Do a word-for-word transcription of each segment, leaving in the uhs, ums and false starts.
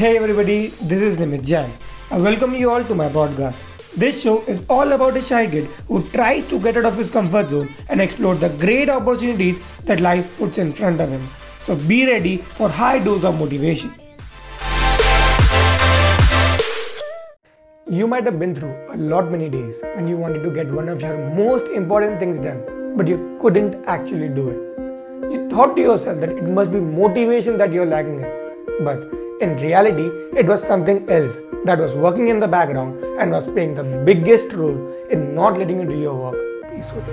Hey everybody, this is Nimit Jain. I welcome you all to my podcast. This show is all about a shy kid who tries to get out of his comfort zone and explore the great opportunities that life puts in front of him. So be ready for high dose of motivation. You might have been through a lot many days when you wanted to get one of your most important things done, but you couldn't actually do it. You thought to yourself that it must be motivation that you're lacking in, but in reality, it was something else that was working in the background and was playing the biggest role in not letting you do your work peacefully.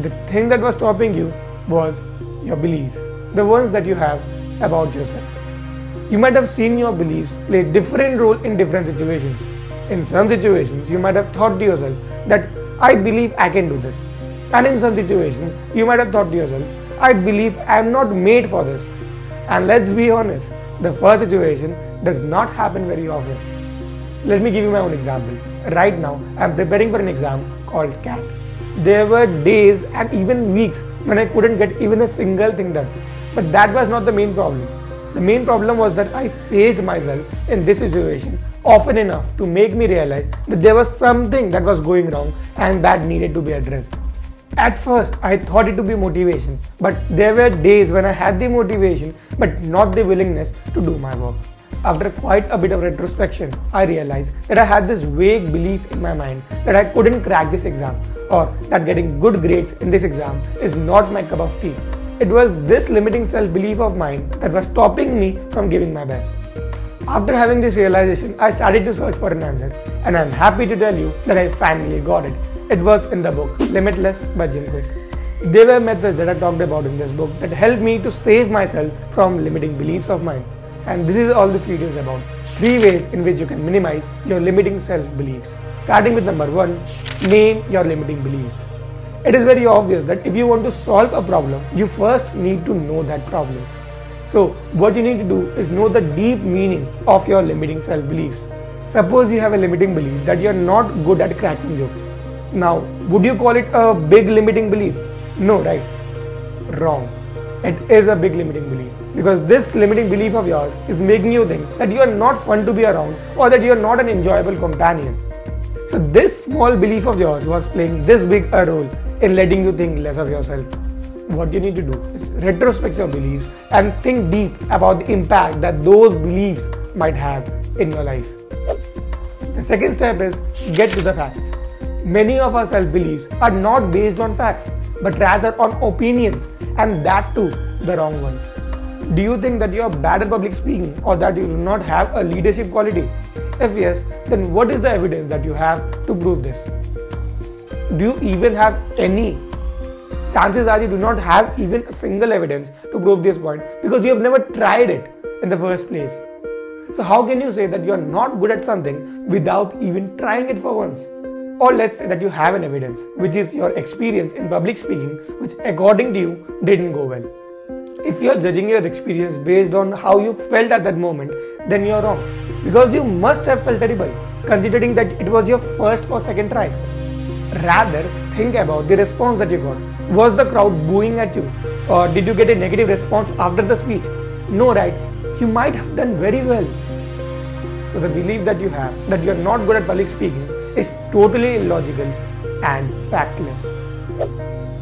The thing that was stopping you was your beliefs, the ones that you have about yourself. You might have seen your beliefs play a different role in different situations. In some situations, you might have thought to yourself that I believe I can do this. And in some situations, you might have thought to yourself, I believe I am not made for this. And let's be honest, the first situation does not happen very often. Let me give you my own example. Right now, I am preparing for an exam called C A T. There were days and even weeks when I couldn't get even a single thing done. But that was not the main problem. The main problem was that I faced myself in this situation often enough to make me realize that there was something that was going wrong and that needed to be addressed. At first, I thought it to be motivation, but there were days when I had the motivation but not the willingness to do my work. After quite a bit of retrospection, I realized that I had this vague belief in my mind that I couldn't crack this exam or that getting good grades in this exam is not my cup of tea. It was this limiting self-belief of mine that was stopping me from giving my best. After having this realization, I started to search for an answer, and I'm happy to tell you that I finally got it. It was in the book Limitless by Jim Kwik. There were methods that I talked about in this book that helped me to save myself from limiting beliefs of mine. And this is all this video is about. Three ways in which you can minimize your limiting self-beliefs. Starting with number one, name your limiting beliefs. It is very obvious that if you want to solve a problem, you first need to know that problem. So what you need to do is know the deep meaning of your limiting self-beliefs. Suppose you have a limiting belief that you are not good at cracking jokes. Now, would you call it a big limiting belief? No, right? Wrong. It is a big limiting belief, because this limiting belief of yours is making you think that you are not fun to be around or that you are not an enjoyable companion. So this small belief of yours was playing this big a role in letting you think less of yourself. What you need to do is retrospect your beliefs and think deep about the impact that those beliefs might have in your life. The second step is get to the facts. Many of our self-beliefs are not based on facts, but rather on opinions, and that too, the wrong one. Do you think that you are bad at public speaking or that you do not have a leadership quality? If yes, then what is the evidence that you have to prove this? Do you even have any? Chances are you do not have even a single evidence to prove this point because you have never tried it in the first place. So how can you say that you are not good at something without even trying it for once? Or let's say that you have an evidence, which is your experience in public speaking, which according to you didn't go well. If you are judging your experience based on how you felt at that moment, then you are wrong, because you must have felt terrible considering that it was your first or second try. Rather, think about the response that you got. Was the crowd booing at you? Or did you get a negative response after the speech? No, right? You might have done very well. So the belief that you have that you are not good at public speaking is totally illogical and factless.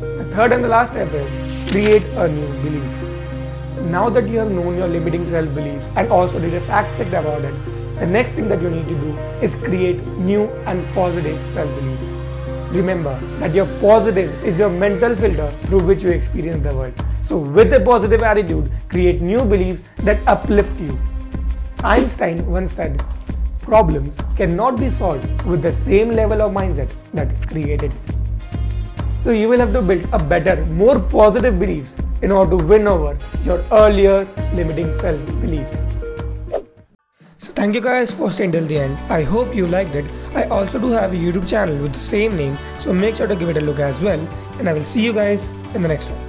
The third and the last step is create a new belief. Now that you have known your limiting self-beliefs and also did a fact check about it, the next thing that you need to do is create new and positive self-beliefs. Remember that your positive is your mental filter through which you experience the world. So with a positive attitude, create new beliefs that uplift you. Einstein once said, "Problems cannot be solved with the same level of mindset that is created." So you will have to build a better, more positive beliefs in order to win over your earlier limiting self-beliefs. So thank you guys for staying till the end. I hope you liked it. I also do have a YouTube channel with the same name, so make sure to give it a look as well. And I will see you guys in the next one.